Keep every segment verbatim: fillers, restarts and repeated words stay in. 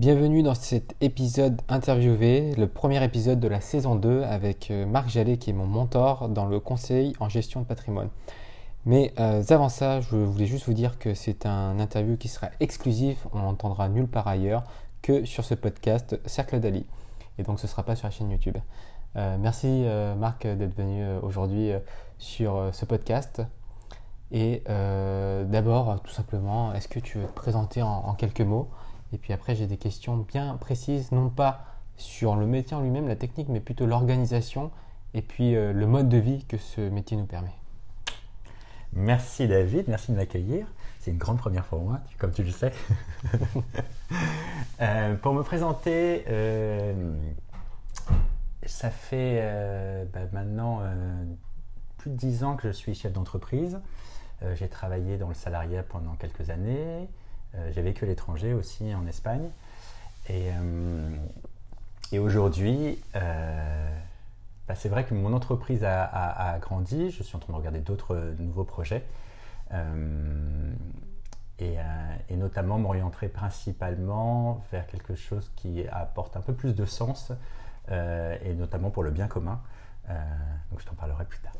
Bienvenue dans cet épisode interviewé, le premier épisode de la saison deux avec Marc Jallet qui est mon mentor dans le conseil en gestion de patrimoine. Mais euh, avant ça, je voulais juste vous dire que c'est un interview qui sera exclusif, on l'entendra nulle part ailleurs que sur ce podcast Cercle d'Ali. Et donc ce ne sera pas sur la chaîne YouTube. Euh, merci euh, Marc d'être venu euh, aujourd'hui euh, sur euh, ce podcast. Et euh, d'abord, tout simplement, est-ce que tu veux te présenter en, en quelques mots ? Et puis après, j'ai des questions bien précises, non pas sur le métier en lui-même, la technique, mais plutôt l'organisation et puis euh, le mode de vie que ce métier nous permet. Merci David, merci de m'accueillir. C'est une grande première pour moi, comme tu le sais. euh, pour me présenter, euh, ça fait euh, bah, maintenant euh, plus de dix ans que je suis chef d'entreprise. Euh, j'ai travaillé dans le salariat pendant quelques années. Euh, j'ai vécu à l'étranger aussi, en Espagne. Et, euh, et aujourd'hui, euh, bah c'est vrai que mon entreprise a, a, a grandi. Je suis en train de regarder d'autres euh, nouveaux projets. Euh, et, euh, et notamment m'orienter principalement vers quelque chose qui apporte un peu plus de sens, euh, et notamment pour le bien commun. Euh, donc je t'en parlerai plus tard.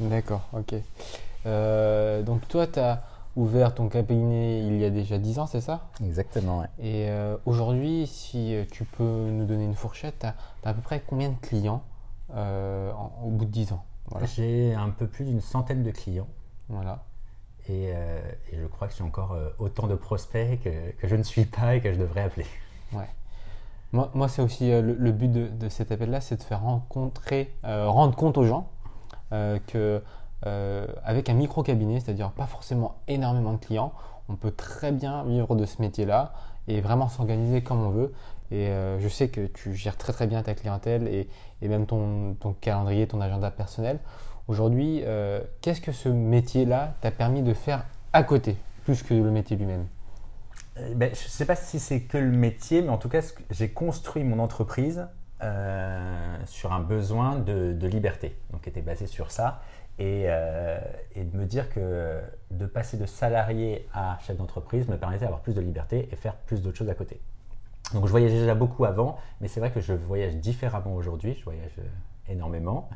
D'accord, ok. Euh, donc toi, tu as ouvert ton cabinet il y a déjà dix ans, c'est ça ? Exactement, ouais. Et euh, aujourd'hui, si tu peux nous donner une fourchette, tu as à peu près combien de clients euh, en, au bout de dix ans ? Voilà. J'ai un peu plus d'une centaine de clients. Voilà. Et, euh, et je crois que j'ai encore euh, autant de prospects que, que je ne suis pas et que je devrais appeler. Ouais. Moi, moi c'est aussi euh, le, le but de, de cet appel-là, c'est de faire rencontrer, euh, rendre compte aux gens euh, que Euh, avec un micro-cabinet, c'est-à-dire pas forcément énormément de clients, on peut très bien vivre de ce métier-là et vraiment s'organiser comme on veut. Et euh, je sais que tu gères très très bien ta clientèle et, et même ton, ton calendrier, ton agenda personnel. Aujourd'hui, euh, qu'est-ce que ce métier-là t'a permis de faire à côté, plus que le métier lui-même ? euh, ben, Je ne sais pas si c'est que le métier, mais en tout cas, j'ai construit mon entreprise euh, sur un besoin de, de liberté, donc qui était basé sur ça. Et, euh, et de me dire que de passer de salarié à chef d'entreprise me permettait d'avoir plus de liberté et faire plus d'autres choses à côté. Donc je voyageais déjà beaucoup avant, mais c'est vrai que je voyage différemment aujourd'hui, je voyage énormément.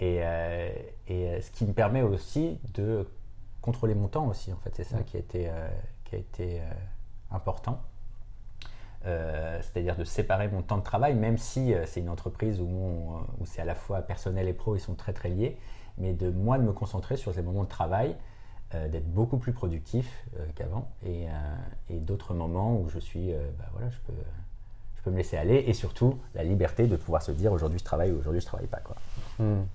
Et, euh, et ce qui me permet aussi de contrôler mon temps aussi, en fait, c'est ça qui a été, euh, qui a été euh, important. Euh, c'est-à-dire de séparer mon temps de travail, même si euh, c'est une entreprise où, où c'est à la fois personnel et pro, ils sont très très liés. Mais de moi de me concentrer sur ces moments de travail, euh, d'être beaucoup plus productif euh, qu'avant, et, euh, et d'autres moments où je suis, euh, bah voilà, je peux, je peux me laisser aller, et surtout la liberté de pouvoir se dire aujourd'hui je travaille ou aujourd'hui je travaille pas, quoi. Mmh.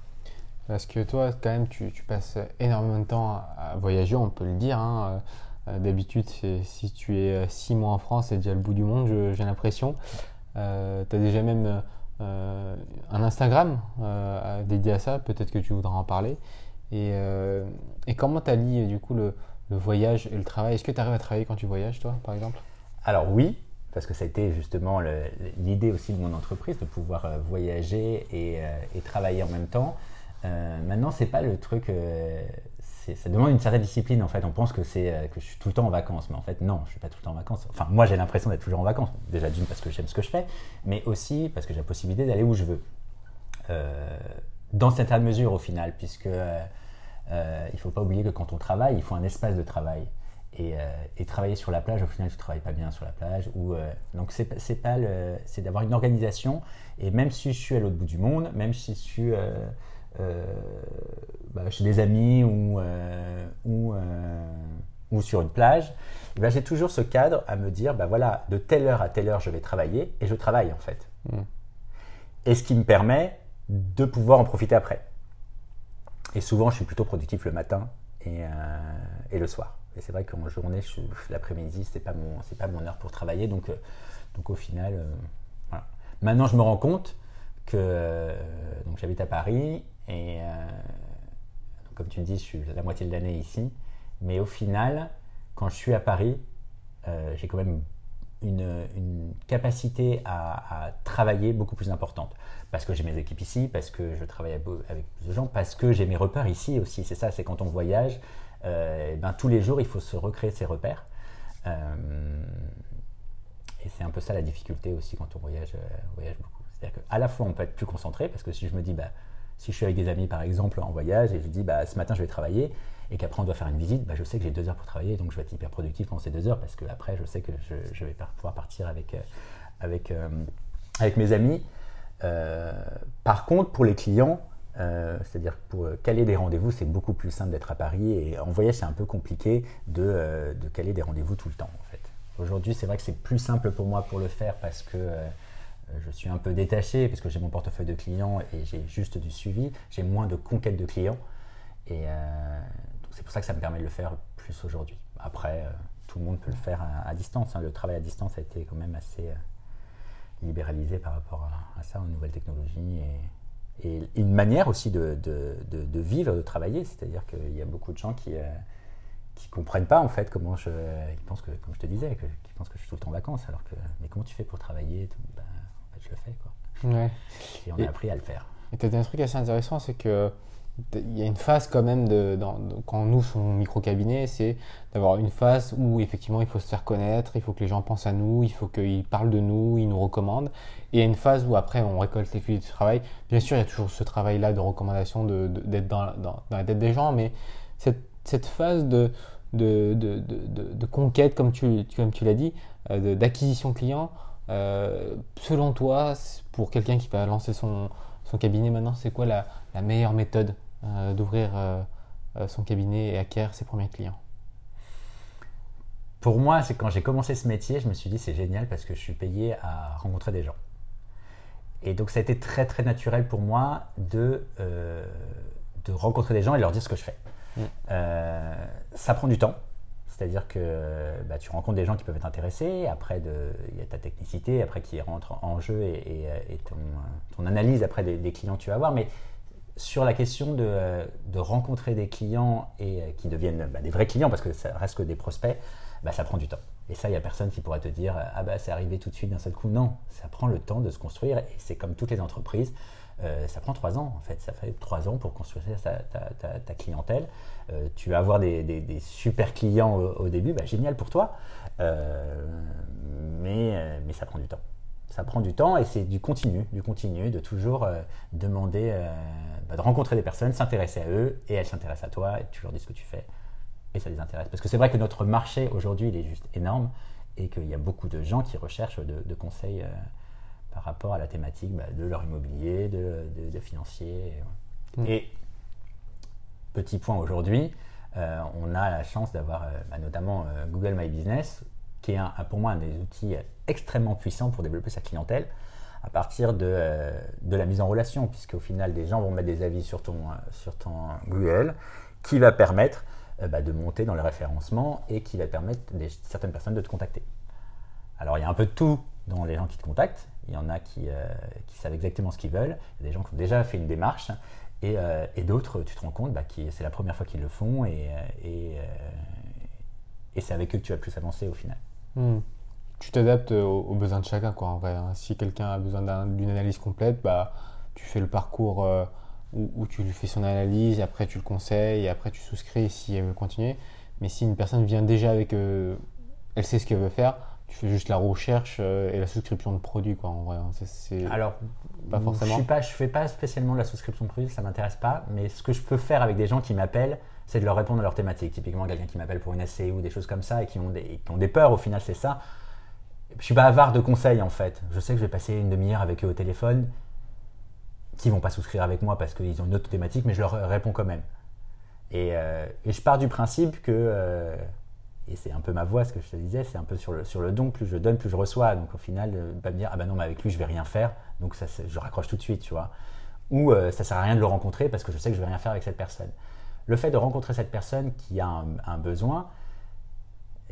Parce que toi, quand même, tu, tu passes énormément de temps à voyager, on peut le dire, hein. Euh, d'habitude, si tu es six mois en France, c'est déjà le bout du monde, je, j'ai l'impression. Euh, tu as déjà même Euh, un Instagram euh, dédié à ça, peut-être que tu voudras en parler. Et, euh, et comment tu allies du coup le, le voyage et le travail ? Est-ce que tu arrives à travailler quand tu voyages, toi, par exemple ? Alors oui, parce que ça a été justement le, l'idée aussi de mon entreprise, de pouvoir euh, voyager et, euh, et travailler en même temps. Euh, maintenant, c'est pas le truc. Euh, c'est, ça demande une certaine discipline, en fait. On pense que c'est euh, que je suis tout le temps en vacances, mais en fait non, je suis pas tout le temps en vacances. Enfin, moi, j'ai l'impression d'être toujours en vacances. Déjà d'une parce que j'aime ce que je fais, mais aussi parce que j'ai la possibilité d'aller où je veux. Euh, dans cette mesure, au final, puisque euh, euh, il faut pas oublier que quand on travaille, il faut un espace de travail. Et, euh, et travailler sur la plage, au final, tu travailles pas bien sur la plage. Ou, euh, donc c'est, c'est pas le, c'est d'avoir une organisation. Et même si je suis à l'autre bout du monde, même si je suis euh, Euh, bah, chez des amis ou, euh, ou, euh, ou sur une plage, et bien, j'ai toujours ce cadre à me dire bah, voilà, de telle heure à telle heure je vais travailler et je travaille en fait. Mmh. Et ce qui me permet de pouvoir en profiter après. Et souvent je suis plutôt productif le matin et, euh, et le soir. Et c'est vrai qu'en journée, je, l'après-midi, c'est pas mon, c'est pas mon heure pour travailler, donc, euh, donc au final, euh, voilà. Maintenant je me rends compte que euh, donc, j'habite à Paris. Et euh, comme tu le dis, je suis la moitié de l'année ici. Mais au final, quand je suis à Paris, euh, j'ai quand même une, une capacité à, à travailler beaucoup plus importante. Parce que j'ai mes équipes ici, parce que je travaille avec plus de gens, parce que j'ai mes repères ici aussi. C'est ça, c'est quand on voyage, euh, et ben, tous les jours, il faut se recréer ses repères. Euh, et c'est un peu ça la difficulté aussi quand on voyage, euh, voyage beaucoup. C'est-à-dire qu'à la fois, on peut être plus concentré, parce que si je me dis, bah, si je suis avec des amis, par exemple, en voyage, et je dis, bah, ce matin, je vais travailler, et qu'après, on doit faire une visite, bah, je sais que j'ai deux heures pour travailler, donc je vais être hyper productif pendant ces deux heures, parce qu'après, je sais que je, je vais pouvoir partir avec, euh, avec, euh, avec mes amis. Euh, par contre, pour les clients, Euh, c'est-à-dire pour euh, caler des rendez-vous, c'est beaucoup plus simple d'être à Paris, et en voyage c'est un peu compliqué de, euh, de caler des rendez-vous tout le temps en fait. Aujourd'hui c'est vrai que c'est plus simple pour moi pour le faire parce que euh, je suis un peu détaché, parce que j'ai mon portefeuille de clients et j'ai juste du suivi, j'ai moins de conquêtes de clients, et euh, c'est pour ça que ça me permet de le faire plus aujourd'hui. Après euh, tout le monde peut le faire à, à distance, hein. Le travail à distance a été quand même assez euh, libéralisé par rapport à, à ça, aux nouvelles technologies, et et une manière aussi de, de, de, de vivre, de travailler. C'est-à-dire qu'il y a beaucoup de gens qui ne euh, comprennent pas en fait comment je... Ils pensent que, comme je te disais, que, qui pensent que je suis tout le temps en vacances, alors que, mais comment tu fais pour travailler? Ben, en fait, je le fais, quoi. Ouais. Et on et, a appris à le faire. Et tu as dit un truc assez intéressant, c'est que il y a une phase quand même, de, dans, de, quand on ouvre son micro-cabinet, c'est d'avoir une phase où effectivement il faut se faire connaître, il faut que les gens pensent à nous, il faut qu'ils parlent de nous, ils nous recommandent. Et il y a une phase où après on récolte les fruits du travail. Bien sûr, il y a toujours ce travail-là de recommandation, de, de, d'être dans, dans, dans la tête des gens, mais cette, cette phase de, de, de, de, de conquête, comme tu, comme tu l'as dit, euh, de, d'acquisition client, euh, selon toi, pour quelqu'un qui va lancer son, son cabinet maintenant, c'est quoi la, la meilleure méthode Euh, d'ouvrir euh, euh, son cabinet et acquérir ses premiers clients? Pour moi, c'est quand j'ai commencé ce métier, je me suis dit c'est génial parce que je suis payé à rencontrer des gens. Et donc ça a été très très naturel pour moi de, euh, de rencontrer des gens et leur dire ce que je fais. Mmh. Euh, ça prend du temps, c'est-à-dire que bah, tu rencontres des gens qui peuvent être intéressés, après il y a ta technicité, après qui rentre en jeu et, et, et ton, ton analyse après des, des clients que tu vas avoir. Mais sur la question de, de rencontrer des clients et qui deviennent bah, des vrais clients, parce que ça reste que des prospects, bah, ça prend du temps. Et ça, il n'y a personne qui pourrait te dire « Ah bah c'est arrivé tout de suite d'un seul coup ». Non, ça prend le temps de se construire, et c'est comme toutes les entreprises, euh, ça prend trois ans en fait. Ça fait trois ans pour construire ta, ta, ta, ta clientèle. Euh, tu vas avoir des, des, des super clients au, au début, bah, génial pour toi, euh, mais, mais ça prend du temps. Ça prend du temps et c'est du continu, du continu, de toujours euh, demander, euh, bah, de rencontrer des personnes, s'intéresser à eux, et elles s'intéressent à toi et tu leur dis ce que tu fais et ça les intéresse. Parce que c'est vrai que notre marché aujourd'hui, il est juste énorme et qu'il y a beaucoup de gens qui recherchent de, de conseils euh, par rapport à la thématique bah, de leur immobilier, de, de, de financier. Et, ouais. mmh. et petit point aujourd'hui, euh, on a la chance d'avoir euh, bah, notamment euh, Google My Business, qui est un, pour moi un des outils extrêmement puissant pour développer sa clientèle à partir de, euh, de la mise en relation, puisqu'au final, des gens vont mettre des avis sur ton, euh, sur ton Google, qui va permettre euh, bah, de monter dans le référencement et qui va permettre des, certaines personnes de te contacter. Alors, il y a un peu de tout dans les gens qui te contactent. Il y en a qui, euh, qui savent exactement ce qu'ils veulent. Il y a des gens qui ont déjà fait une démarche et, euh, et d'autres, tu te rends compte, bah, qui, c'est la première fois qu'ils le font et, et, euh, et c'est avec eux que tu vas plus avancer au final. Mmh. Tu t'adaptes aux, aux besoins de chacun, quoi, en vrai. Si quelqu'un a besoin d'un, d'une analyse complète, bah, tu fais le parcours euh, où, où tu lui fais son analyse, et après tu le conseilles, et après tu souscris si elle veut continuer. Mais si une personne vient déjà avec, euh, elle sait ce qu'elle veut faire, tu fais juste la recherche euh, et la souscription de produits, quoi, en vrai. C'est, c'est Alors, pas forcément. Je suis pas, je fais pas spécialement la souscription de produits, ça m'intéresse pas. Mais ce que je peux faire avec des gens qui m'appellent, c'est de leur répondre à leur thématique. Typiquement, quelqu'un qui m'appelle pour une A C ou des choses comme ça et qui ont des, qui ont des peurs, au final, c'est ça. Je ne suis pas avare de conseils en fait. Je sais que je vais passer une demi-heure avec eux au téléphone, qui ne vont pas souscrire avec moi parce qu'ils ont une autre thématique, mais je leur réponds quand même. Et, euh, et je pars du principe que, euh, et c'est un peu ma voix ce que je te disais, c'est un peu sur le, sur le don, plus je donne, plus je reçois. Donc au final, ne euh, pas me dire « ah ben non, mais avec lui, je ne vais rien faire, donc ça, je raccroche tout de suite », tu vois. Ou euh, ça ne sert à rien de le rencontrer parce que je sais que je ne vais rien faire avec cette personne. Le fait de rencontrer cette personne qui a un, un besoin,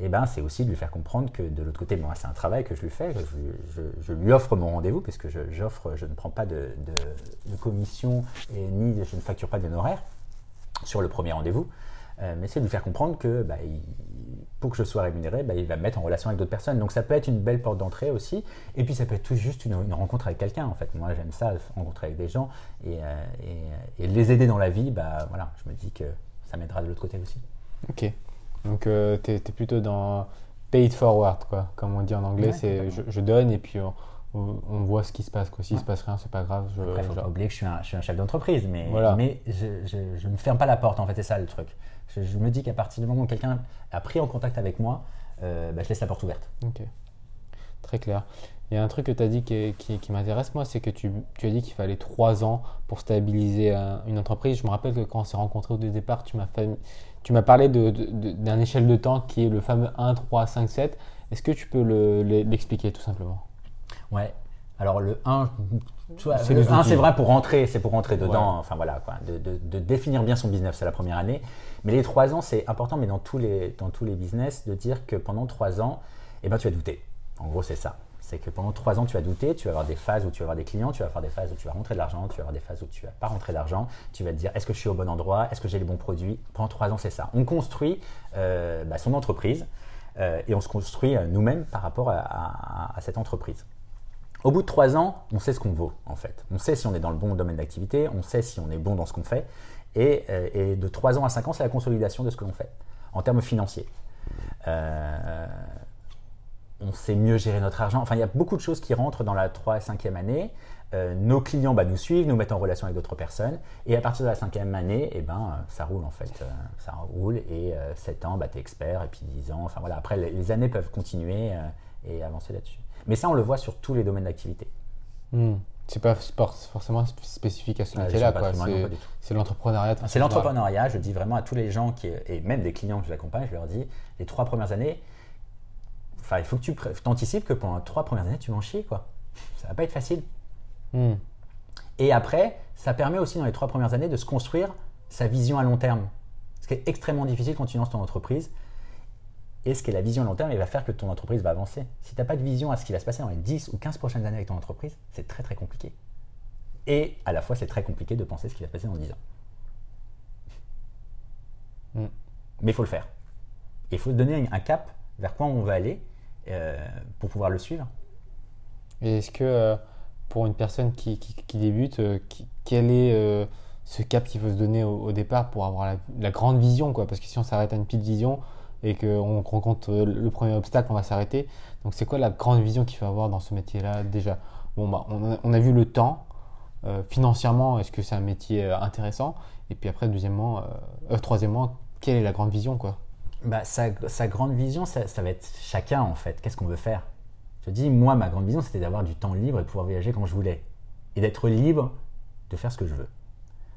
eh ben, c'est aussi de lui faire comprendre que de l'autre côté, bon, c'est un travail que je lui fais, que je, je, je lui offre mon rendez-vous, parce que je, j'offre, je ne prends pas de, de, de commission et ni je ne facture pas d'honoraires sur le premier rendez-vous, euh, mais c'est de lui faire comprendre que bah, il, pour que je sois rémunéré, bah, il va me mettre en relation avec d'autres personnes. Donc ça peut être une belle porte d'entrée aussi, et puis ça peut être tout juste une, une rencontre avec quelqu'un. En fait, moi j'aime ça, rencontrer avec des gens et, euh, et, et les aider dans la vie. Bah voilà, je me dis que ça m'aidera de l'autre côté aussi. Ok. Donc, euh, tu es plutôt dans pay it forward, quoi. Comme on dit en anglais, ouais, c'est je, je donne et puis on, on voit ce qui se passe, quoi. S'il ne ouais. se passe rien, c'est pas grave. Je, Après, il ne faut genre... pas oublier que je suis un, je suis un chef d'entreprise, mais, voilà. mais je ne me ferme pas la porte, en fait, c'est ça le truc. Je, je me dis qu'à partir du moment où quelqu'un a pris en contact avec moi, euh, bah, je laisse la porte ouverte. Ok, très clair. Il y a un truc que tu as dit qui, qui, qui m'intéresse, moi, c'est que tu, tu as dit qu'il fallait trois ans pour stabiliser un, une entreprise. Je me rappelle que quand on s'est rencontrés au départ, tu m'as fami... tu m'as parlé de, de, de, d'un échelle de temps qui est le fameux un, trois, cinq, sept. Est-ce que tu peux le, le, l'expliquer tout simplement? Ouais. Alors, le un, tu vois, c'est, le le un c'est vrai pour rentrer, c'est pour rentrer dedans, ouais. enfin voilà, quoi, de, de, de définir bien son business, c'est la première année. Mais les trois ans, c'est important, mais dans tous les, dans tous les business, de dire que pendant trois ans, eh ben, tu vas douter. En gros, c'est ça. C'est que pendant trois ans, tu vas douter, tu vas avoir des phases où tu vas avoir des clients, tu vas avoir des phases où tu vas rentrer de l'argent, tu vas avoir des phases où tu vas pas rentrer de l'argent, tu vas te dire est-ce que je suis au bon endroit, est-ce que j'ai les bons produits. Pendant trois ans, c'est ça. On construit euh, bah, son entreprise euh, et on se construit euh, nous-mêmes par rapport à, à, à cette entreprise. Au bout de trois ans, on sait ce qu'on vaut en fait. On sait si on est dans le bon domaine d'activité, on sait si on est bon dans ce qu'on fait et, euh, et de trois ans à cinq ans, c'est la consolidation de ce que l'on fait en termes financiers. Euh, On sait mieux gérer notre argent. Enfin, il y a beaucoup de choses qui rentrent dans la troisième et cinquième année. Euh, nos clients bah, nous suivent, nous mettent en relation avec d'autres personnes. Et à partir de la cinquième année, eh ben, ça roule en fait. Euh, ça roule et euh, sept ans, bah, tu es expert. Et puis dix ans, enfin voilà. Après, les années peuvent continuer euh, et avancer là-dessus. Mais ça, on le voit sur tous les domaines d'activité. Mmh. C'est pas forcément spécifique à ce métier-là, quoi. C'est, c'est l'entrepreneuriat. C'est l'entrepreneuriat. Je dis vraiment à tous les gens qui, et même des clients que j'accompagne, je leur dis les trois premières années, enfin, il faut que tu t'anticipes que pendant les trois premières années, tu vas en chier, quoi. Ça va pas être facile. Mm. Et après, ça permet aussi dans les trois premières années de se construire sa vision à long terme. Ce qui est extrêmement difficile quand tu lances ton entreprise. Et ce qui est la vision à long terme, il va faire que ton entreprise va avancer. Si tu n'as pas de vision à ce qui va se passer dans les dix ou quinze prochaines années avec ton entreprise, c'est très très compliqué. Et à la fois, c'est très compliqué de penser ce qui va se passer dans dix ans. Mm. Mais il faut le faire. Il faut donner un cap vers quoi on va aller. Euh, pour pouvoir le suivre. Et est-ce que euh, pour une personne qui, qui, qui débute, euh, qui, quel est euh, ce cap qu'il faut se donner au, au départ pour avoir la, la grande vision, quoi? Parce que si on s'arrête à une petite vision et qu'on rencontre le premier obstacle, on va s'arrêter. Donc c'est quoi la grande vision qu'il faut avoir dans ce métier-là déjà? Bon, bah, on, a, on a vu le temps. Euh, financièrement, est-ce que c'est un métier euh, intéressant? Et puis après, deuxièmement, euh, euh, troisièmement, quelle est la grande vision, quoi? Bah, sa, sa grande vision, ça, ça va être chacun en fait. Qu'est-ce qu'on veut faire? Je te dis, moi, ma grande vision, c'était d'avoir du temps libre et de pouvoir voyager quand je voulais. Et d'être libre de faire ce que je veux.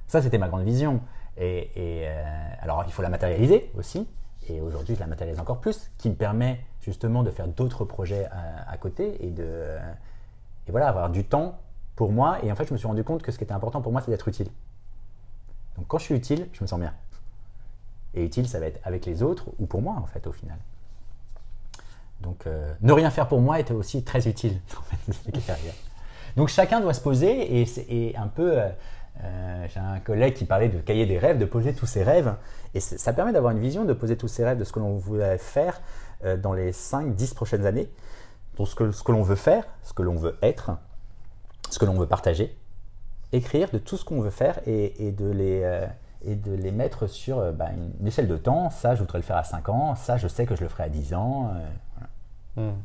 Ça, c'était ma grande vision. Et, et euh, alors, il faut la matérialiser aussi. Et aujourd'hui, je la matérialise encore plus, qui me permet justement de faire d'autres projets à, à côté et de et voilà, avoir du temps pour moi. Et en fait, je me suis rendu compte que ce qui était important pour moi, c'est d'être utile. Donc, quand je suis utile, je me sens bien. Et utile, ça va être avec les autres ou pour moi, en fait, au final. Donc, euh, ne rien faire pour moi était aussi très utile. Donc, chacun doit se poser et, et un peu… Euh, j'ai un collègue qui parlait de cahier des rêves, de poser tous ses rêves. Et ça permet d'avoir une vision, de poser tous ses rêves de ce que l'on voulait faire euh, dans les cinq, dix prochaines années, donc ce que, ce que l'on veut faire, ce que l'on veut être, ce que l'on veut partager, écrire de tout ce qu'on veut faire et, et de les… Euh, et de les mettre sur bah, une échelle de temps. Ça, je voudrais le faire à cinq ans. Ça, je sais que je le ferai à dix ans. Euh, voilà. Mmh.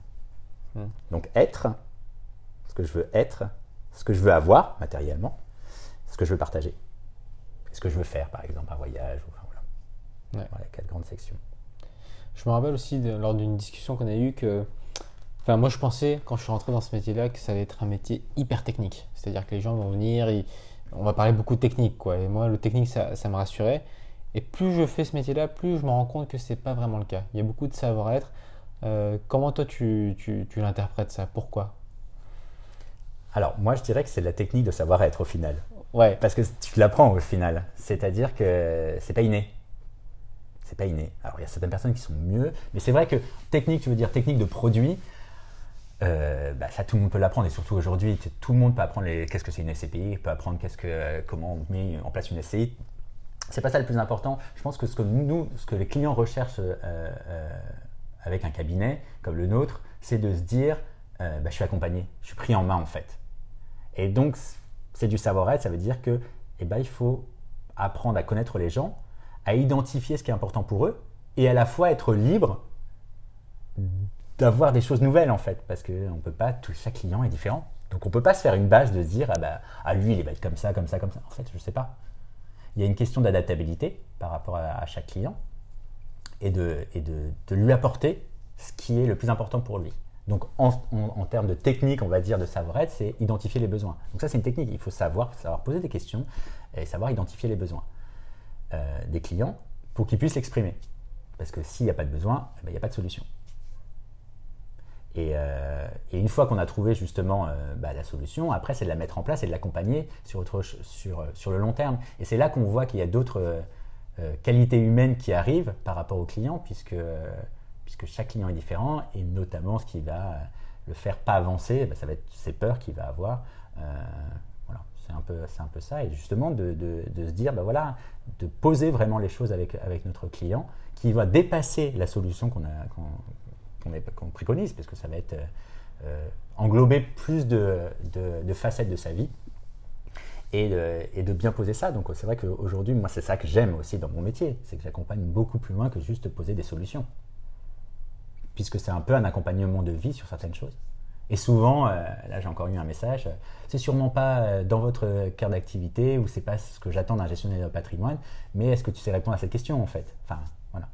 Mmh. Donc, être, ce que je veux être, ce que je veux avoir matériellement, ce que je veux partager, ce que je veux faire, par exemple, un voyage. Ou, enfin, voilà. Ouais. Voilà, quatre grandes sections. Je me rappelle aussi, de, lors d'une discussion qu'on a eue, que enfin, moi, je pensais, quand je suis rentré dans ce métier-là, que ça allait être un métier hyper technique. C'est-à-dire que les gens vont venir… Ils, on va parler beaucoup de technique, quoi. Et moi, le technique, ça, ça me rassurait. Et plus je fais ce métier-là, plus je me rends compte que ce n'est pas vraiment le cas. Il y a beaucoup de savoir-être. Euh, comment toi, tu, tu, tu l'interprètes, ça? Pourquoi? Alors, moi, je dirais que c'est de la technique de savoir-être, au final. Ouais. Parce que tu l'apprends, au final. C'est-à-dire que ce n'est pas inné. Ce n'est pas inné. Alors, il y a certaines personnes qui sont mieux. Mais c'est vrai que technique, tu veux dire technique de produit. Euh, bah ça, tout le monde peut l'apprendre et surtout aujourd'hui, tout le monde peut apprendre les, qu'est-ce que c'est une S C P I, peut apprendre qu'est-ce que, comment on met en place une S C I. C'est pas ça le plus important. Je pense que ce que nous, ce que les clients recherchent euh, euh, avec un cabinet comme le nôtre, c'est de se dire euh, bah, je suis accompagné, je suis pris en main en fait. Et donc, c'est du savoir-être, ça veut dire que eh ben, il faut apprendre à connaître les gens, à identifier ce qui est important pour eux et à la fois être libre d'avoir des choses nouvelles en fait, parce qu'on ne peut pas, tout, chaque client est différent. Donc on ne peut pas se faire une base de se dire, ah bah, ah, lui il va être comme ça, comme ça, comme ça. En fait, je ne sais pas. Il y a une question d'adaptabilité par rapport à, à chaque client et, de, et de, de lui apporter ce qui est le plus important pour lui. Donc en, en, en termes de technique, on va dire, de savoir-être, c'est identifier les besoins. Donc ça, c'est une technique. Il faut savoir, savoir poser des questions et savoir identifier les besoins euh, des clients pour qu'ils puissent l'exprimer. Parce que s'il n'y a pas de besoin, eh ben, il n'y a pas de solution. Et, euh, et une fois qu'on a trouvé justement euh, bah, la solution, après c'est de la mettre en place et de l'accompagner sur, sur, sur le long terme. Et c'est là qu'on voit qu'il y a d'autres euh, qualités humaines qui arrivent par rapport au client, puisque, euh, puisque chaque client est différent, et notamment ce qui va le faire pas avancer, bah, ça va être ses peurs qu'il va avoir. Euh, voilà, c'est un peu, c'est un peu ça. Et justement de, de, de se dire, bah, voilà, de poser vraiment les choses avec, avec notre client, qui va dépasser la solution qu'on a, qu'on, Qu'on qu'on préconise, parce que ça va être euh, englober plus de, de, de facettes de sa vie et de, et de bien poser ça. Donc c'est vrai qu'aujourd'hui, moi c'est ça que j'aime aussi dans mon métier, c'est que j'accompagne beaucoup plus loin que juste poser des solutions, puisque c'est un peu un accompagnement de vie sur certaines choses. Et souvent, euh, là j'ai encore eu un message, euh, c'est sûrement pas euh, dans votre cœur d'activité, ou c'est pas ce que j'attends d'un gestionnaire de patrimoine, mais est-ce que tu sais répondre à cette question en fait? Enfin voilà.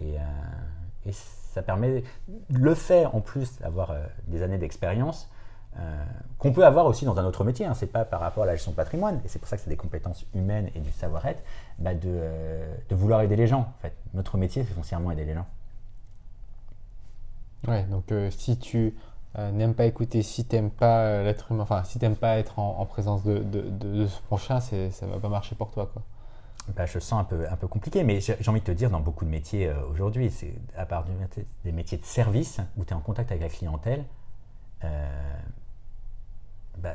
Et, euh, et ça permet, le fait en plus d'avoir euh, des années d'expérience euh, qu'on peut avoir aussi dans un autre métier, hein, c'est pas par rapport à la gestion de patrimoine, et c'est pour ça que c'est des compétences humaines et du savoir-être, bah de, euh, de vouloir aider les gens en fait. Notre métier c'est foncièrement aider les gens. Ouais, donc euh, si tu euh, n'aimes pas écouter, si tu n'aimes pas euh, l'être humain, enfin si tu n'aimes pas être en, en présence de, de, de, de ce prochain, c'est, ça ne va pas marcher pour toi quoi. Bah, je le sens un peu, un peu compliqué, mais j'ai envie de te dire, dans beaucoup de métiers euh, aujourd'hui, c'est à part du, des métiers de service où tu es en contact avec la clientèle, euh, bah,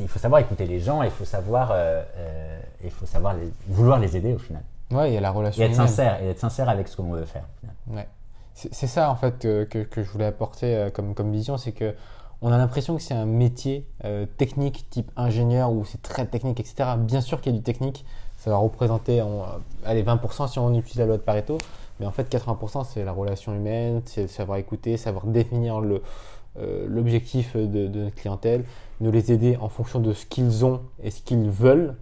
il faut savoir écouter les gens, il faut savoir, euh, euh, il faut savoir les, vouloir les aider au final. Ouais, il y a la relation. Et être sincère, et être sincère avec ce qu'on veut faire. Ouais. C'est, c'est ça en fait que, que, que je voulais apporter euh, comme, comme vision, c'est que on a l'impression que c'est un métier euh, technique, type ingénieur, où c'est très technique, et cetera. Bien sûr qu'il y a du technique. Ça va représenter on, allez, vingt pour cent si on utilise la loi de Pareto, mais en fait quatre-vingts pour cent c'est la relation humaine, c'est savoir écouter, savoir définir le, euh, l'objectif de, de notre clientèle, de les aider en fonction de ce qu'ils ont et ce qu'ils veulent.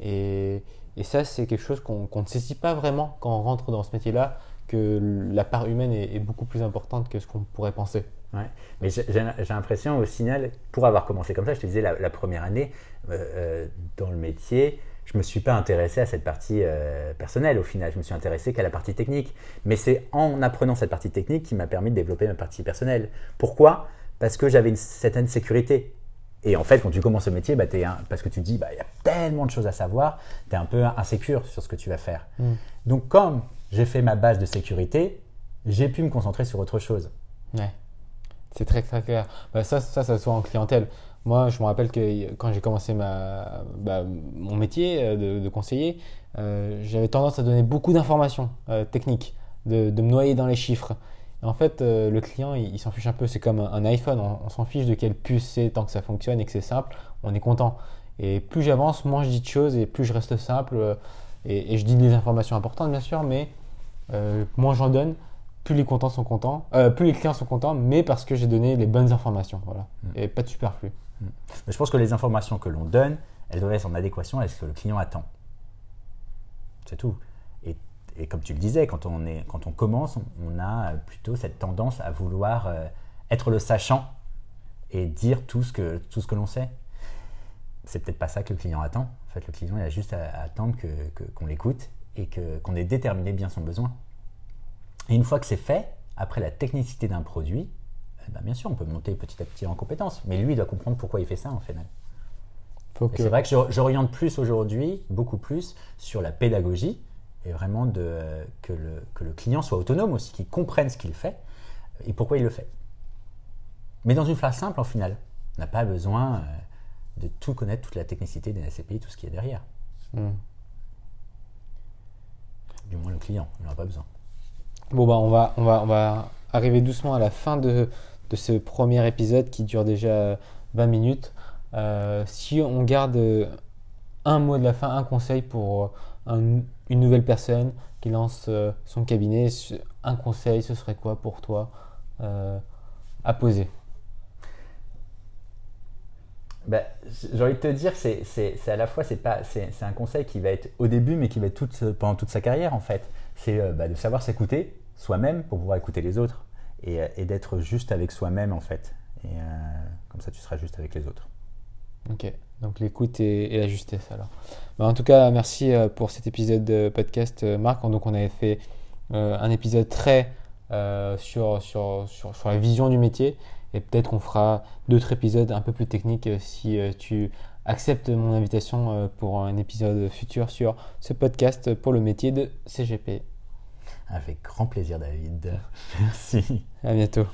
Et, et ça, c'est quelque chose qu'on, qu'on ne saisit pas vraiment quand on rentre dans ce métier-là, que la part humaine est, est beaucoup plus importante que ce qu'on pourrait penser. Ouais. Mais j'ai, j'ai l'impression au signal, pour avoir commencé comme ça, je te disais la, la première année euh, dans le métier, je ne me suis pas intéressé à cette partie euh, personnelle au final, je me suis intéressé qu'à la partie technique. Mais c'est en apprenant cette partie technique qui m'a permis de développer ma partie personnelle. Pourquoi? Parce que j'avais une certaine sécurité. Et en fait, quand tu commences le métier, bah, t'es un, parce que tu te dis, bah, y a tellement de choses à savoir, tu es un peu insécure sur ce que tu vas faire. Mmh. Donc comme j'ai fait ma base de sécurité, j'ai pu me concentrer sur autre chose. Ouais. C'est très très clair. Bah, ça, ça, ça se voit en clientèle. Moi, je me rappelle que quand j'ai commencé ma, bah, mon métier de, de conseiller, euh, j'avais tendance à donner beaucoup d'informations euh, techniques, de, de me noyer dans les chiffres. Et en fait, euh, le client, il, il s'en fiche un peu. C'est comme un, un iPhone, on, on s'en fiche de quelle puce c'est, tant que ça fonctionne et que c'est simple, on est content. Et plus j'avance, moins je dis de choses et plus je reste simple. Euh, et, et je dis des informations importantes, bien sûr, mais euh, moins j'en donne. Plus les, contents sont contents, euh, plus les clients sont contents, mais parce que j'ai donné les bonnes informations, voilà, mmh. et pas de superflu. Mmh. Mais je pense que les informations que l'on donne, elles doivent être en adéquation avec ce que le client attend. C'est tout. Et, et comme tu le disais, quand on, est, quand on commence, on, on a plutôt cette tendance à vouloir euh, être le sachant et dire tout ce que, tout ce que l'on sait. C'est peut-être pas ça que le client attend. En fait, le client, il a juste à, à attendre que, que, qu'on l'écoute et que, qu'on ait déterminé bien son besoin. Et une fois que c'est fait, après la technicité d'un produit, eh ben bien sûr, on peut monter petit à petit en compétence. Mais lui, il doit comprendre pourquoi il fait ça en final. Okay. C'est vrai que j'oriente plus aujourd'hui, beaucoup plus, sur la pédagogie et vraiment de, que, le, que le client soit autonome aussi, qu'il comprenne ce qu'il fait et pourquoi il le fait. Mais dans une phrase simple en final, on n'a pas besoin de tout connaître, toute la technicité des S C P I, tout ce qui est derrière. Mmh. Du moins le client, il n'en a pas besoin. Bon bah on va, on va, on va arriver doucement à la fin de, de ce premier épisode qui dure déjà vingt minutes. Euh, si on garde un mot de la fin, un conseil pour un, une nouvelle personne qui lance son cabinet, un conseil, ce serait quoi pour toi euh, à poser? Ben, j'ai envie de te dire, c'est, c'est, c'est à la fois, c'est, pas, c'est, c'est un conseil qui va être au début, mais qui va être toute, pendant toute sa carrière en fait. C'est euh, ben, de savoir s'écouter soi-même pour pouvoir écouter les autres et, et d'être juste avec soi-même en fait. Et euh, comme ça, tu seras juste avec les autres. Ok, donc l'écoute et, et la justesse alors. Ben, en tout cas, merci pour cet épisode de podcast, Marc. Donc, on avait fait euh, un épisode très euh, sur, sur, sur, sur la vision du métier. Et peut-être qu'on fera d'autres épisodes un peu plus techniques si tu acceptes mon invitation pour un épisode futur sur ce podcast pour le métier de C G P. Avec grand plaisir, David. Merci. À bientôt.